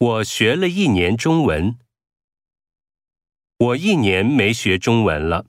我学了一年中文。我一年没学中文了。